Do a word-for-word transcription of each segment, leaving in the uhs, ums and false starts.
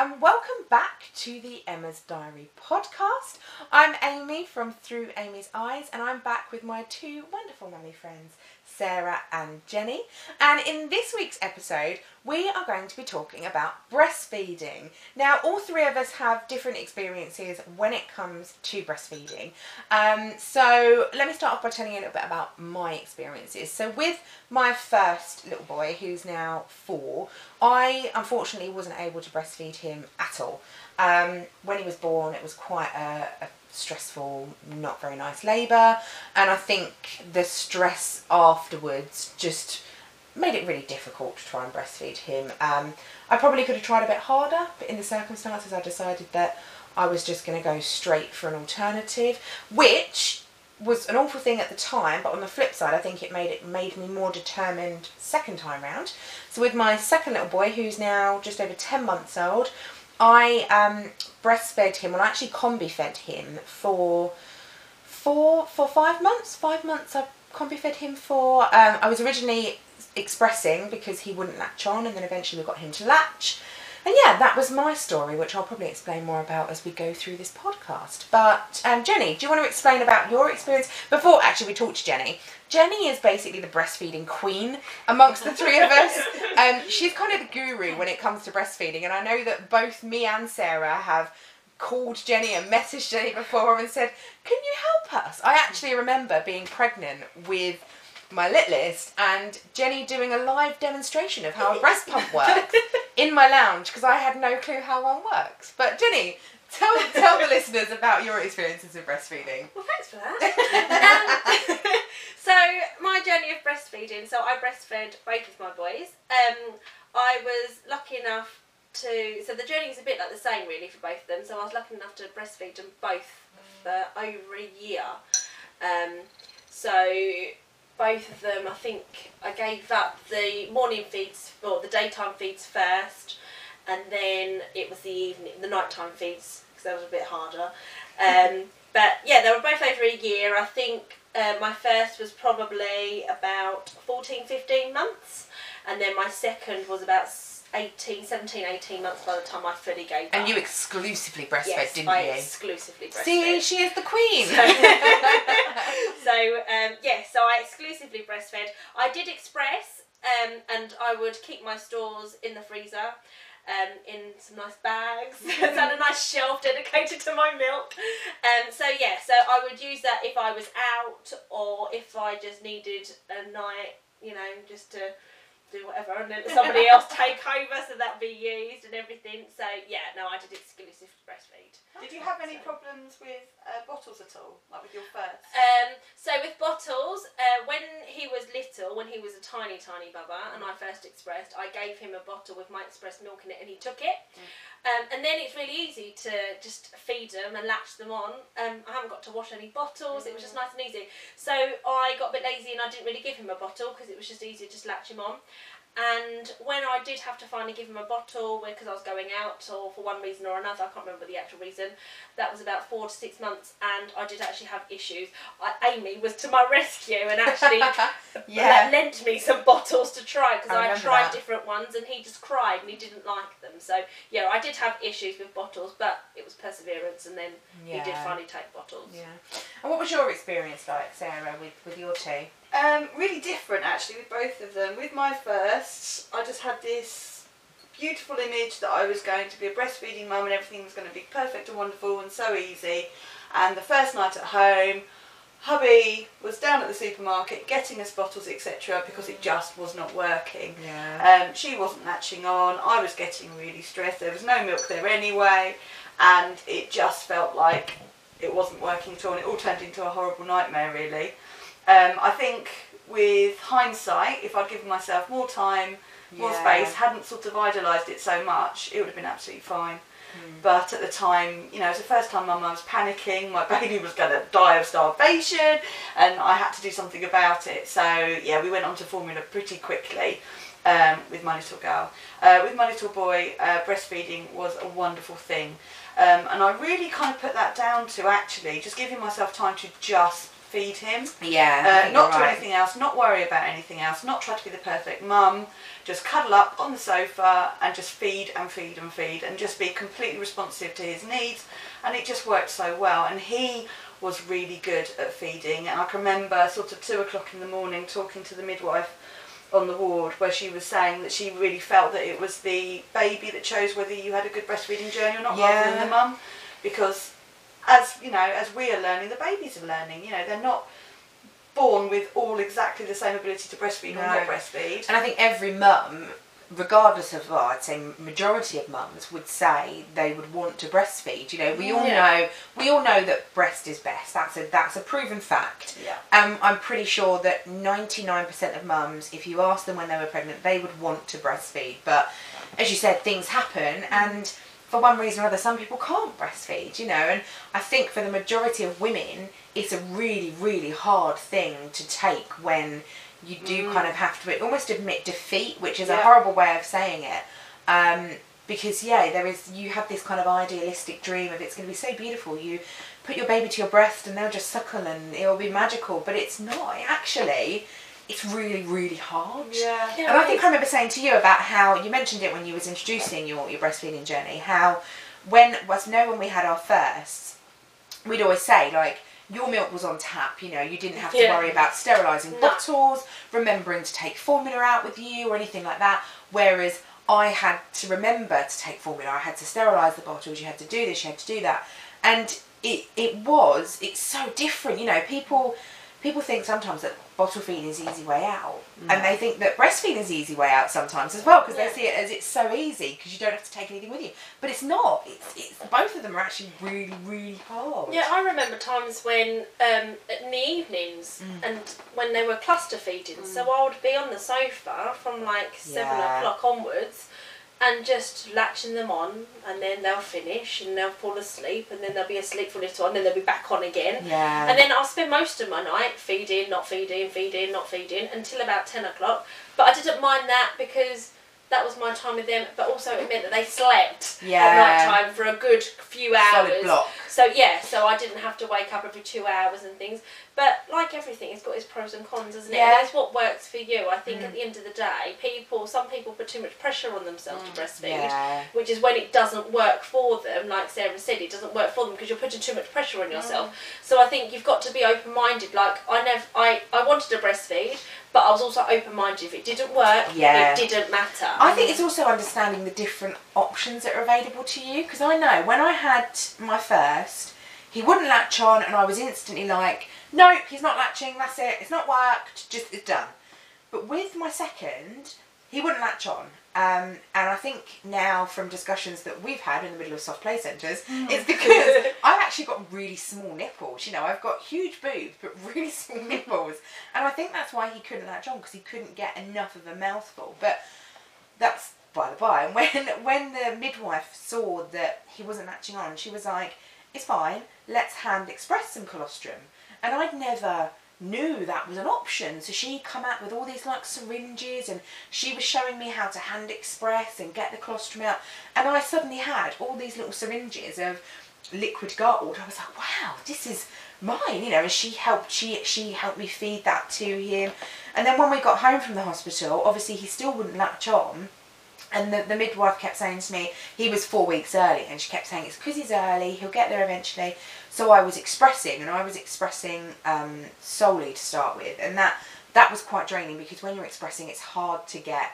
and welcome back to the Emma's Diary podcast. I'm Amy from Through Amy's Eyes, and I'm back with my two wonderful mummy friends, Sarah and Jenny. And in this week's episode, we are going to be talking about breastfeeding. Now, all three of us have different experiences when it comes to breastfeeding. Um, so let me start off by telling you a little bit about my experiences. So with my first little boy, who's now four, I unfortunately wasn't able to breastfeed him at all. Um, when he was born, it was quite a, a stressful, not very nice labour, and I think the stress afterwards just made it really difficult to try and breastfeed him. Um, I probably could have tried a bit harder, but in the circumstances I decided that I was just going to go straight for an alternative, which was an awful thing at the time, but on the flip side I think it made it made me more determined second time round. So with my second little boy, who's now just over ten months old, I um, breastfed him, well, I actually combi fed him for four, for five months. Five months I combi fed him for. Um, I was originally expressing because he wouldn't latch on, and then eventually we got him to latch. And yeah, that was my story, which I'll probably explain more about as we go through this podcast. But um, Jenny, do you want to explain about your experience? Before actually we talk to Jenny, Jenny is basically the breastfeeding queen amongst the three of us. Um, she's kind of the guru when it comes to breastfeeding, and I know that both me and Sarah have called Jenny and messaged Jenny before and said, can you help us? I actually remember being pregnant with my littlest and Jenny doing a live demonstration of how a breast pump works in my lounge, because I had no clue how one works. But Jenny, tell tell the listeners about your experiences with breastfeeding. Well, thanks for that. um, so my journey of breastfeeding, so I breastfed both of my boys. Um, I was lucky enough to, so the journey is a bit like the same really for both of them, so I was lucky enough to breastfeed them both for over a year. Um, so both of them, I think I gave up the morning feeds, or the daytime feeds first, and then it was the evening, the nighttime feeds, because that was a bit harder. Um, but yeah, they were both over a year. I think uh, my first was probably about fourteen, fifteen months, and then my second was about eighteen, seventeen, eighteen months by the time I fully gave up. And you exclusively breastfed, yes, didn't I you? Yes, exclusively breastfed. See, she is the queen! So, so um, yeah, so I exclusively breastfed. I did express, um, and I would keep my stores in the freezer, um, in some nice bags, and a nice shelf dedicated to my milk. Um, so yeah, so I would use that if I was out, or if I just needed a night, you know, just to do whatever, and then somebody else take over, so that'd be used and everything. So yeah, no, I did exclusive breastfeed. Did you have any so. problems with uh, bottles at all, like with your first? Um, so with bottles, uh, when he was little, when he was a tiny, tiny bubba, and I first expressed, I gave him a bottle with my expressed milk in it, and he took it. Mm. Um, and then it's really easy to just feed them and latch them on. Um, I haven't got to wash any bottles. Mm. It was just nice and easy. So I got a bit lazy and I didn't really give him a bottle, because it was just easy to just latch him on. And when I did have to finally give him a bottle, because I was going out or for one reason or another, I can't remember the actual reason, that was about four to six months, and I did actually have issues. I, Amy was to my rescue and actually yeah. lent me some bottles to try, because I, I tried that. different ones, and he just cried and he didn't like them. So yeah, I did have issues with bottles, but it was perseverance, and then yeah. he did finally take bottles. Yeah. And what was your experience like, Sarah, with, with your two? Um, really different actually with both of them. With my first, I just had this beautiful image that I was going to be a breastfeeding mum and everything was going to be perfect and wonderful and so easy. And the first night at home, hubby was down at the supermarket getting us bottles, et cetera, because it just was not working. Yeah. Um, she wasn't latching on, I was getting really stressed, there was no milk there anyway, and it just felt like it wasn't working at all, and it all turned into a horrible nightmare really. Um, I think with hindsight, if I'd given myself more time, more yeah. space, hadn't sort of idolised it so much, it would have been absolutely fine. Mm. But at the time, you know, as a first time mum, I was panicking, my baby was going to die of starvation, and I had to do something about it. So yeah, we went on to formula pretty quickly um, with my little girl. Uh, with my little boy, uh, breastfeeding was a wonderful thing. Um, and I really kind of put that down to actually just giving myself time to just feed him. Yeah. Uh, not do right. anything else, not worry about anything else, not try to be the perfect mum. Just cuddle up on the sofa and just feed and feed and feed and just be completely responsive to his needs. And it just worked so well. And he was really good at feeding. And I can remember sort of two o'clock in the morning talking to the midwife on the ward, where she was saying that she really felt that it was the baby that chose whether you had a good breastfeeding journey or not, yeah. rather than the mum. Because as you know, as we are learning, the babies are learning. You know, they're not born with all exactly the same ability to breastfeed no. or not breastfeed. And I think every mum, regardless of, well, I'd say majority of mums would say they would want to breastfeed. You know, we yeah. all know we all know that breast is best. That's a that's a proven fact. Yeah. Um, I'm pretty sure that ninety-nine percent of mums, if you asked them when they were pregnant, they would want to breastfeed. But as you said, things happen, and for one reason or other, some people can't breastfeed, you know, and I think for the majority of women, it's a really, really hard thing to take when you do mm. kind of have to almost admit defeat, which is yeah. a horrible way of saying it, um, because, yeah, there is, you have this kind of idealistic dream of it's going to be so beautiful, you put your baby to your breast and they'll just suckle and it'll be magical, but it's not, actually. It's really, really hard. Yeah. yeah and right. I think I remember saying to you about how, you mentioned it when you was introducing your, your breastfeeding journey, how when, well, I know when we had our first, we'd always say, like, your milk was on tap, you know, you didn't have to yeah. worry about sterilising no. bottles, remembering to take formula out with you or anything like that, whereas I had to remember to take formula, I had to sterilise the bottles, you had to do this, you had to do that. And it, it was, it's so different, you know, people... People think sometimes that bottle feeding is the easy way out. Mm. And they think that breastfeeding is the easy way out sometimes as well, because yeah. they see it as it's so easy because you don't have to take anything with you. But it's not. It's, it's, both of them are actually really, really hard. Yeah, I remember times when, um, in the evenings, mm. and when they were cluster feeding, mm. so I would be on the sofa from like seven yeah. o'clock onwards and just latching them on, and then they'll finish and they'll fall asleep, and then they'll be asleep for a little while, and then they'll be back on again. Yeah. And then I'll spend most of my night feeding, not feeding, feeding, not feeding, until about ten o'clock. But I didn't mind that because that was my time with them, but also it meant that they slept yeah. at night time for a good few hours. Solid block. So yeah, so I didn't have to wake up every two hours and things. But like everything, it's got its pros and cons, isn't yeah. it? And that's what works for you. I think mm. at the end of the day, people, some people put too much pressure on themselves mm. to breastfeed, yeah. which is when it doesn't work for them. Like Sarah said, it doesn't work for them because you're putting too much pressure on yourself. Mm. So I think you've got to be open-minded. Like I never, I, I wanted to breastfeed, but I was also open-minded. If it didn't work, yeah. it didn't matter. I think it's also understanding the different options that are available to you. Because I know when I had my first, he wouldn't latch on and I was instantly like, nope, he's not latching, that's it, it's not worked, just it's done. But with my second, he wouldn't latch on. Um, and I think now from discussions that we've had in the middle of soft play centres, mm. it's because I've actually got really small nipples. You know, I've got huge boobs, but really small nipples. And I think that's why he couldn't latch on, because he couldn't get enough of a mouthful. But that's by the by. And when, when the midwife saw that he wasn't latching on, she was like, it's fine, let's hand express some colostrum. And I'd never knew that was an option, so she come out with all these like syringes, and she was showing me how to hand express and get the colostrum out, and I suddenly had all these little syringes of liquid gargled. I was like, wow, this is mine, you know. And she helped she she helped me feed that to him. And then when we got home from the hospital, obviously he still wouldn't latch on, and the, the midwife kept saying to me, he was four weeks early, and she kept saying, it's because he's early, he'll get there eventually. So I was expressing, and I was expressing um, solely to start with, and that, that was quite draining, because when you're expressing, it's hard to get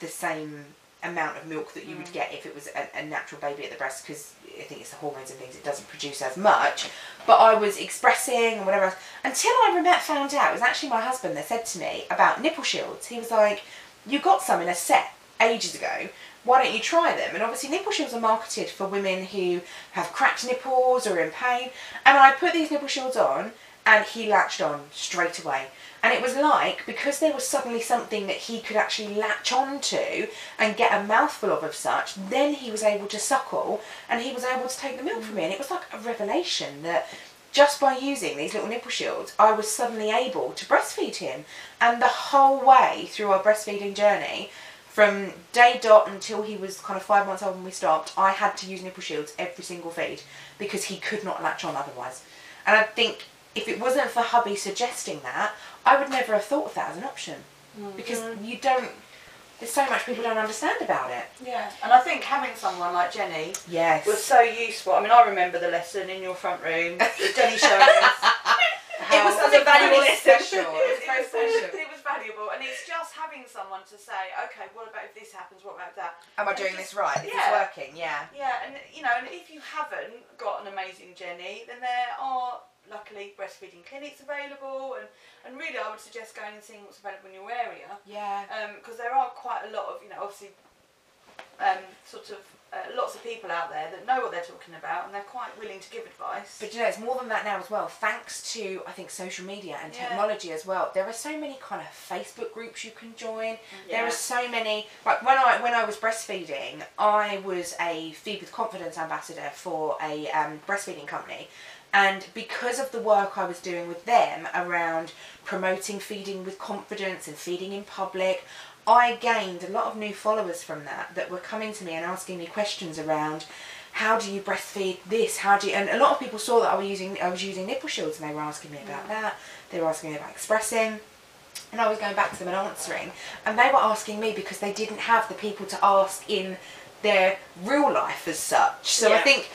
the same amount of milk that you mm. would get if it was a, a natural baby at the breast, because I think it's the hormones and things, it doesn't produce as much. But I was expressing and whatever else, until I found out, it was actually my husband that said to me about nipple shields. He was like, you got some in a set ages ago, why don't you try them? And obviously nipple shields are marketed for women who have cracked nipples or in pain, and I put these nipple shields on and he latched on straight away. And it was like, because there was suddenly something that he could actually latch onto and get a mouthful of of such, then he was able to suckle and he was able to take the milk from me. And it was like a revelation that just by using these little nipple shields, I was suddenly able to breastfeed him. And the whole way through our breastfeeding journey, from day dot until he was kind of five months old when we stopped, I had to use nipple shields every single feed because he could not latch on otherwise. And I think if it wasn't for hubby suggesting that, I would never have thought of that as an option. Mm-hmm. Because you don't, there's so much people don't understand about it. Yeah, and I think having someone like Jenny yes. was so useful. I mean, I remember the lesson in your front room that Jenny showed us. It was something really special. It was very special. It was valuable, and it's just having someone to say, okay, what about if this happens? What about that? Am I doing this right? Is this working? Yeah. Yeah, and you know, and if you haven't got an amazing Jenny, then there are luckily breastfeeding clinics available, and and really, I would suggest going and seeing what's available in your area. Yeah. Um, because there are quite a lot of you know, obviously, um, sort of. Uh, lots of people out there that know what they're talking about, and they're quite willing to give advice. But you know, it's more than that now as well, thanks to I think social media and yeah. technology as well. There are so many kind of Facebook groups you can join. Yeah. There are so many. Like when I when I was breastfeeding, I was a Feed with Confidence ambassador for a um, breastfeeding company, and because of the work I was doing with them around promoting feeding with confidence and feeding in public, I gained a lot of new followers from that that were coming to me and asking me questions around how do you breastfeed this, how do you, and a lot of people saw that I was using I was using nipple shields, and they were asking me about that, they were asking me about expressing, and I was going back to them and answering, and they were asking me because they didn't have the people to ask in their real life as such. So yeah. I think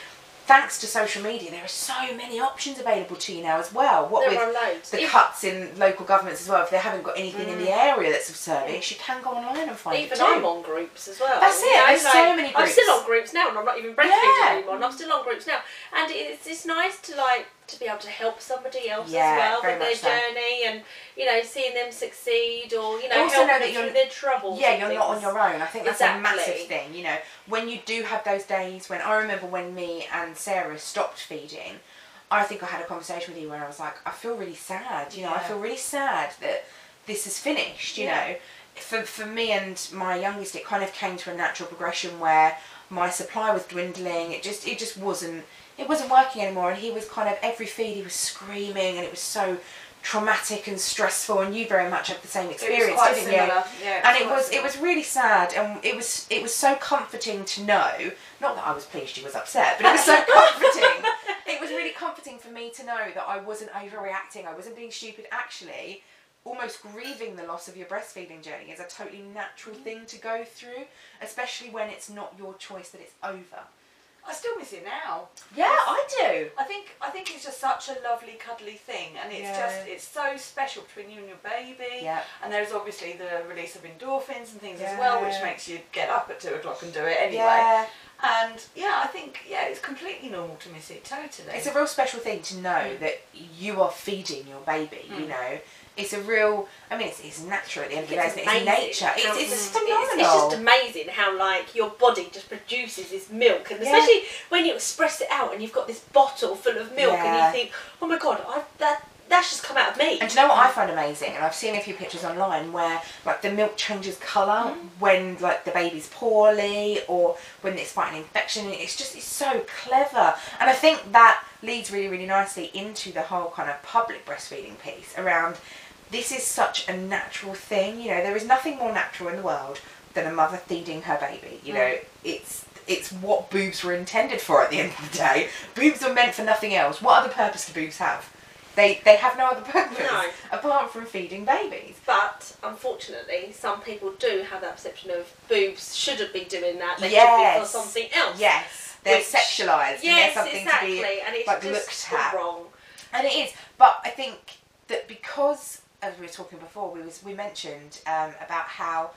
thanks to social media, there are so many options available to you now as well. What there with are loads. The if, cuts in local governments as well, if they haven't got anything mm, in the area that's of service, you can go online and find even it Even I'm on groups as well. That's it, know, there's like, so many groups. I'm still on groups now, and I'm not even breastfeeding yeah. anymore, and I'm still on groups now. And it's, it's nice to like to be able to help somebody else yeah, as well with their so. journey, and you know, seeing them succeed, or you know, also helping know that them through their troubles. Yeah, you're things. Not on your own. I think that's exactly. a massive thing. You know, when you do have those days when I remember when me and Sarah stopped feeding, I think I had a conversation with you where I was like, I feel really sad. You know, yeah. I feel really sad that this is finished. You yeah. know, for for me and my youngest, it kind of came to a natural progression where my supply was dwindling. It just it just wasn't. It wasn't working anymore, and he was kind of, every feed he was screaming, and it was so traumatic and stressful, and you very much had the same experience, it was quite didn't similar. you? Yeah, it and it was similar. It was really sad, and it was it was so comforting to know, not that I was pleased he was upset, but it was so comforting. It was really comforting for me to know that I wasn't overreacting, I wasn't being stupid. Actually, almost grieving the loss of your breastfeeding journey is a totally natural thing to go through, especially when it's not your choice that it's over. I still miss it now. Yeah, I do. I think I think it's just such a lovely, cuddly thing, and it's yeah. just it's so special between you and your baby. Yeah. And there's obviously the release of endorphins and things yeah. as well, which makes you get up at two o'clock and do it anyway. Yeah. And yeah, I think yeah, it's completely normal to miss it. Totally. It's a real special thing to know mm. that you are feeding your baby. Mm. You know, it's a real. I mean, it's, it's natural at the end of the day. It's nature. It's, it's, it's phenomenal. It's, it's just amazing how like your body just produces this milk, and yeah. especially when you express it out, and you've got this bottle full of milk, yeah. and you think, oh my god, I've that. That's just come out of me. And do you know what I find amazing? And I've seen a few pictures online where like the milk changes colour mm. when like the baby's poorly or when it's fighting infection. It's just, it's so clever. And I think that leads really, really nicely into the whole kind of public breastfeeding piece around this is such a natural thing. You know, there is nothing more natural in the world than a mother feeding her baby. You mm. know, it's it's what boobs were intended for at the end of the day. Boobs are meant for nothing else. What other purpose do boobs have? They, they have no other purpose no. apart from feeding babies. But unfortunately, some people do have that perception of boobs shouldn't be doing that. They yes. should be for something else. Yes, they're which, sexualised. Yes, and something exactly. To be, and it's like, just looked at. wrong. And it is. But I think that because, as we were talking before, we was we mentioned um, about how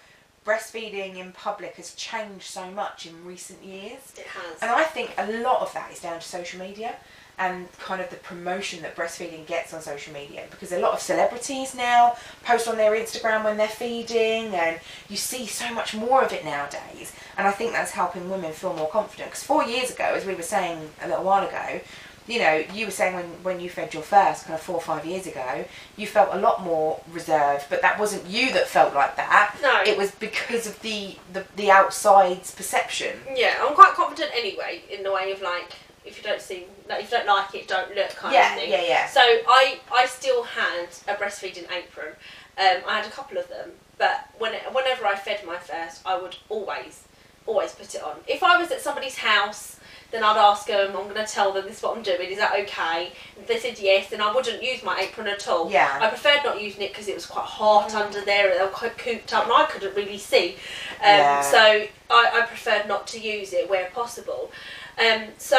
breastfeeding in public has changed so much in recent years. It has. And I think a lot of that is down to social media. And kind of the promotion that breastfeeding gets on social media, because a lot of celebrities now post on their Instagram when they're feeding, and you see so much more of it nowadays. And I think that's helping women feel more confident, because four years ago, as we were saying a little while ago, you know, you were saying when, when you fed your first, kind of four or five years ago, you felt a lot more reserved, but that wasn't you that felt like that. No. It was because of the, the, the outside's perception. Yeah, I'm quite confident anyway, in the way of like, if you don't see, like, if you don't like it, don't look, kind yeah, of thing. Yeah, yeah, yeah. So I, I still had a breastfeeding apron. Um, I had a couple of them, but when it, whenever I fed my first, I would always, always put it on. If I was at somebody's house, then I'd ask them, I'm going to tell them this is what I'm doing, is that okay? If they said yes, then I wouldn't use my apron at all. Yeah. I preferred not using it because it was quite hot mm. under there, and they were quite cooped up and I couldn't really see. Um, yeah. So I, I preferred not to use it where possible. Um, so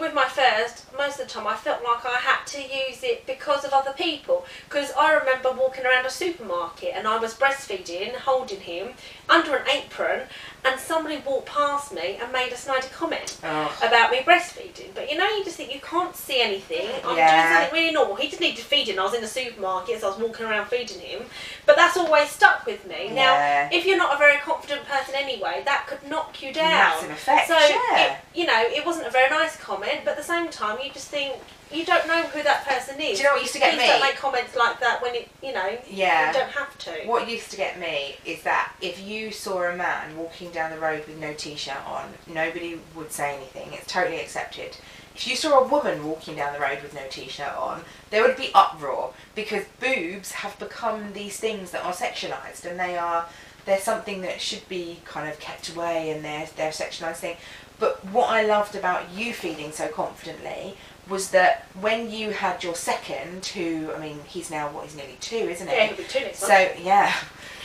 with my first, most of the time I felt like I had to use it because of other people, because I remember walking around a supermarket and I was breastfeeding, holding him under an apron, and somebody walked past me and made a snidey comment oh. about me breastfeeding. But you know, you just think, you can't see anything, I'm yeah. doing something really normal. He didn't need to feed him, I was in the supermarket, so I was walking around feeding him, but that's always stuck with me. Yeah. Now if you're not a very confident person anyway, that could knock you down. That's an effect, so yeah. it, you know, it wasn't a very nice comment, but at the same time you just think, you don't know who that person is. Do you know what used to get me? Please don't make comments like that when it, you know, yeah. you don't have to. What used to get me is that if you saw a man walking down the road with no t-shirt on, nobody would say anything. It's totally accepted. If you saw a woman walking down the road with no t-shirt on, there would be uproar, because boobs have become these things that are sexualised, and they are, they're something that should be kind of kept away, and they're, they're a sexualised thing. But what I loved about you feeding so confidently was that when you had your second, who, I mean, he's now, what, he's nearly two, isn't he? Yeah, he'll be two next month. So, yeah.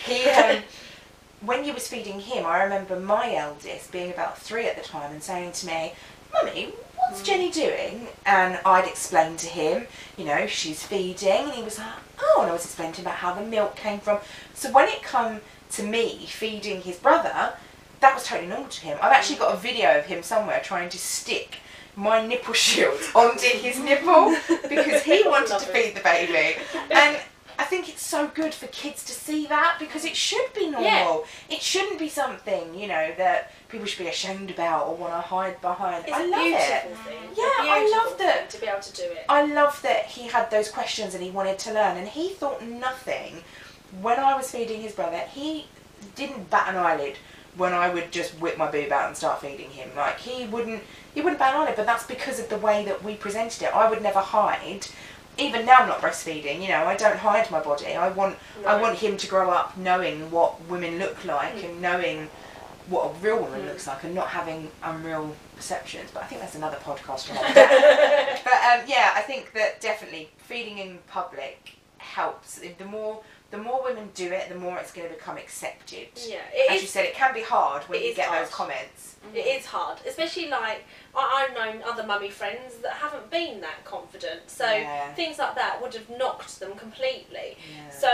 He, um, when you was feeding him, I remember my eldest being about three at the time and saying to me, Mummy, what's mm. Jenny doing? And I'd explain to him, you know, she's feeding, and he was like, oh, and I was explaining to him about how the milk came from. So when it come to me feeding his brother, that was totally normal to him. I've actually got a video of him somewhere trying to stick my nipple shield onto his nipple because he wanted to feed the baby. And I think it's so good for kids to see that, because it should be normal. Yeah. It shouldn't be something, you know, that people should be ashamed about or want to hide behind. It's I love a beautiful it. Thing. Yeah, I love that. To be able to do it. I love that he had those questions and he wanted to learn, and he thought nothing. When I was feeding his brother, he didn't bat an eyelid when I would just whip my boob out and start feeding him. Like, he wouldn't, he wouldn't ban on it, but that's because of the way that we presented it. I would never hide. Even now I'm not breastfeeding, you know, I don't hide my body. I want, no. I want him to grow up knowing what women look like mm. and knowing what a real woman mm. looks like, and not having unreal perceptions. But I think that's another podcast for another day. But um, yeah, I think that definitely feeding in public helps. The more... The more women do it, the more it's going to become accepted. Yeah, it As is, you said, it can be hard when you get hard. Those comments. Mm-hmm. It is hard, especially like, I, I've known other mummy friends that haven't been that confident, so yeah. things like that would have knocked them completely. Yeah. So,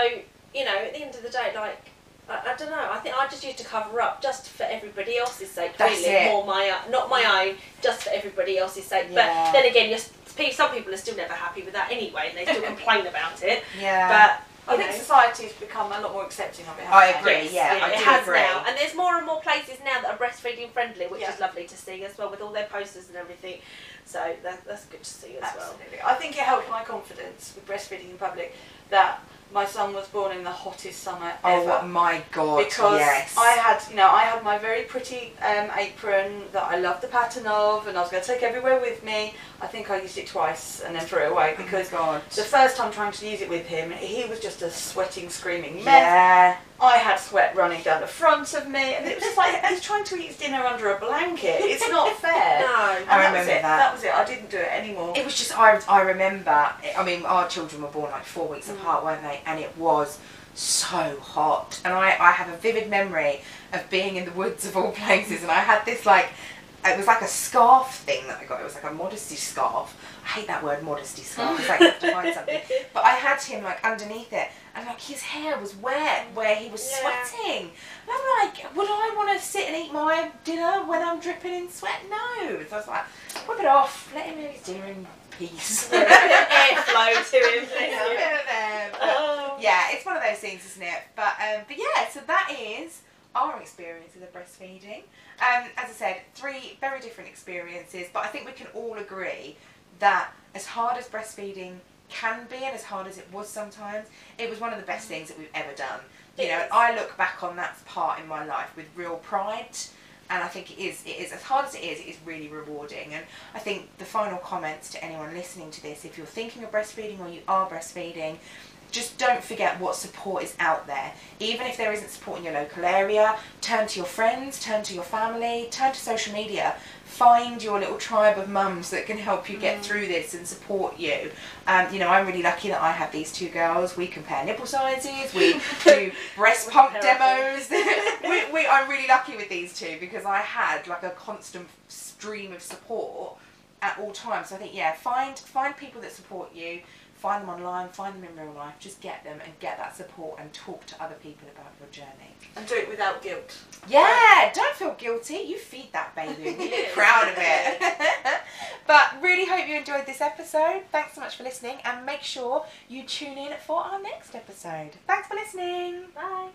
you know, at the end of the day, like, I, I don't know, I think I just used to cover up just for everybody else's sake. That's really, it. More my, not my own, just for everybody else's sake. Yeah. But then again, you're, some people are still never happy with that anyway, and they still complain about it. Yeah. But I think society has become a lot more accepting of it. I agree, yeah, yeah, I do has agree. Now. And there's more and more places now that are breastfeeding friendly, which yeah. is lovely to see as well, with all their posters and everything. So that, that's good to see as Absolutely. Well. Absolutely. I think it helped my confidence with breastfeeding in public that my son was born in the hottest summer ever. Oh my God, because yes. I had, you know, I had my very pretty um, apron that I loved the pattern of, and I was going to take everywhere with me. I think I used it twice and then threw it away, because oh God. The first time trying to use it with him, he was just a sweating, screaming mess. Yeah. I had sweat running down the front of me, and it was just like, he's trying to eat his dinner under a blanket. It's not fair. No, and I that remember was it. That. That was it. I didn't do it anymore. It was just, I, I remember, I mean, our children were born like four weeks mm. apart, weren't they? And it was so hot. And I, I have a vivid memory of being in the woods of all places, and I had this like, it was like a scarf thing that I got. It was like a modesty scarf. I hate that word, modesty scarf. It's like you have to find something. But I had him like underneath it, and like his hair was wet where he was yeah. sweating. And I'm like, would I want to sit and eat my dinner when I'm dripping in sweat? No. So I was like, whip it off. Let him have his dinner in peace. Airflow to him. Yeah. Oh. yeah, it's one of those things, isn't it? But um, but yeah, so that is our experience of the breastfeeding. Um, as I said, three very different experiences, but I think we can all agree that as hard as breastfeeding can be, and as hard as it was sometimes, it was one of the best things that we've ever done. You know, I look back on that part in my life with real pride, and I think it is, it is, as hard as it is, it is really rewarding. And I think the final comments to anyone listening to this, if you're thinking of breastfeeding or you are breastfeeding, just don't forget what support is out there. Even if there isn't support in your local area, turn to your friends, turn to your family, turn to social media. Find your little tribe of mums that can help you get through this and support you. Um, you know, I'm really lucky that I have these two girls. We compare nipple sizes, we do breast pump demos. we, we, I'm really lucky with these two because I had like a constant stream of support at all times. So I think, yeah, find, find people that support you. Find them online, find them in real life, just get them and get that support and talk to other people about your journey. And do it without guilt. Yeah, right. Don't feel guilty. You feed that baby. You're proud of it. But really hope you enjoyed this episode. Thanks so much for listening and make sure you tune in for our next episode. Thanks for listening. Bye.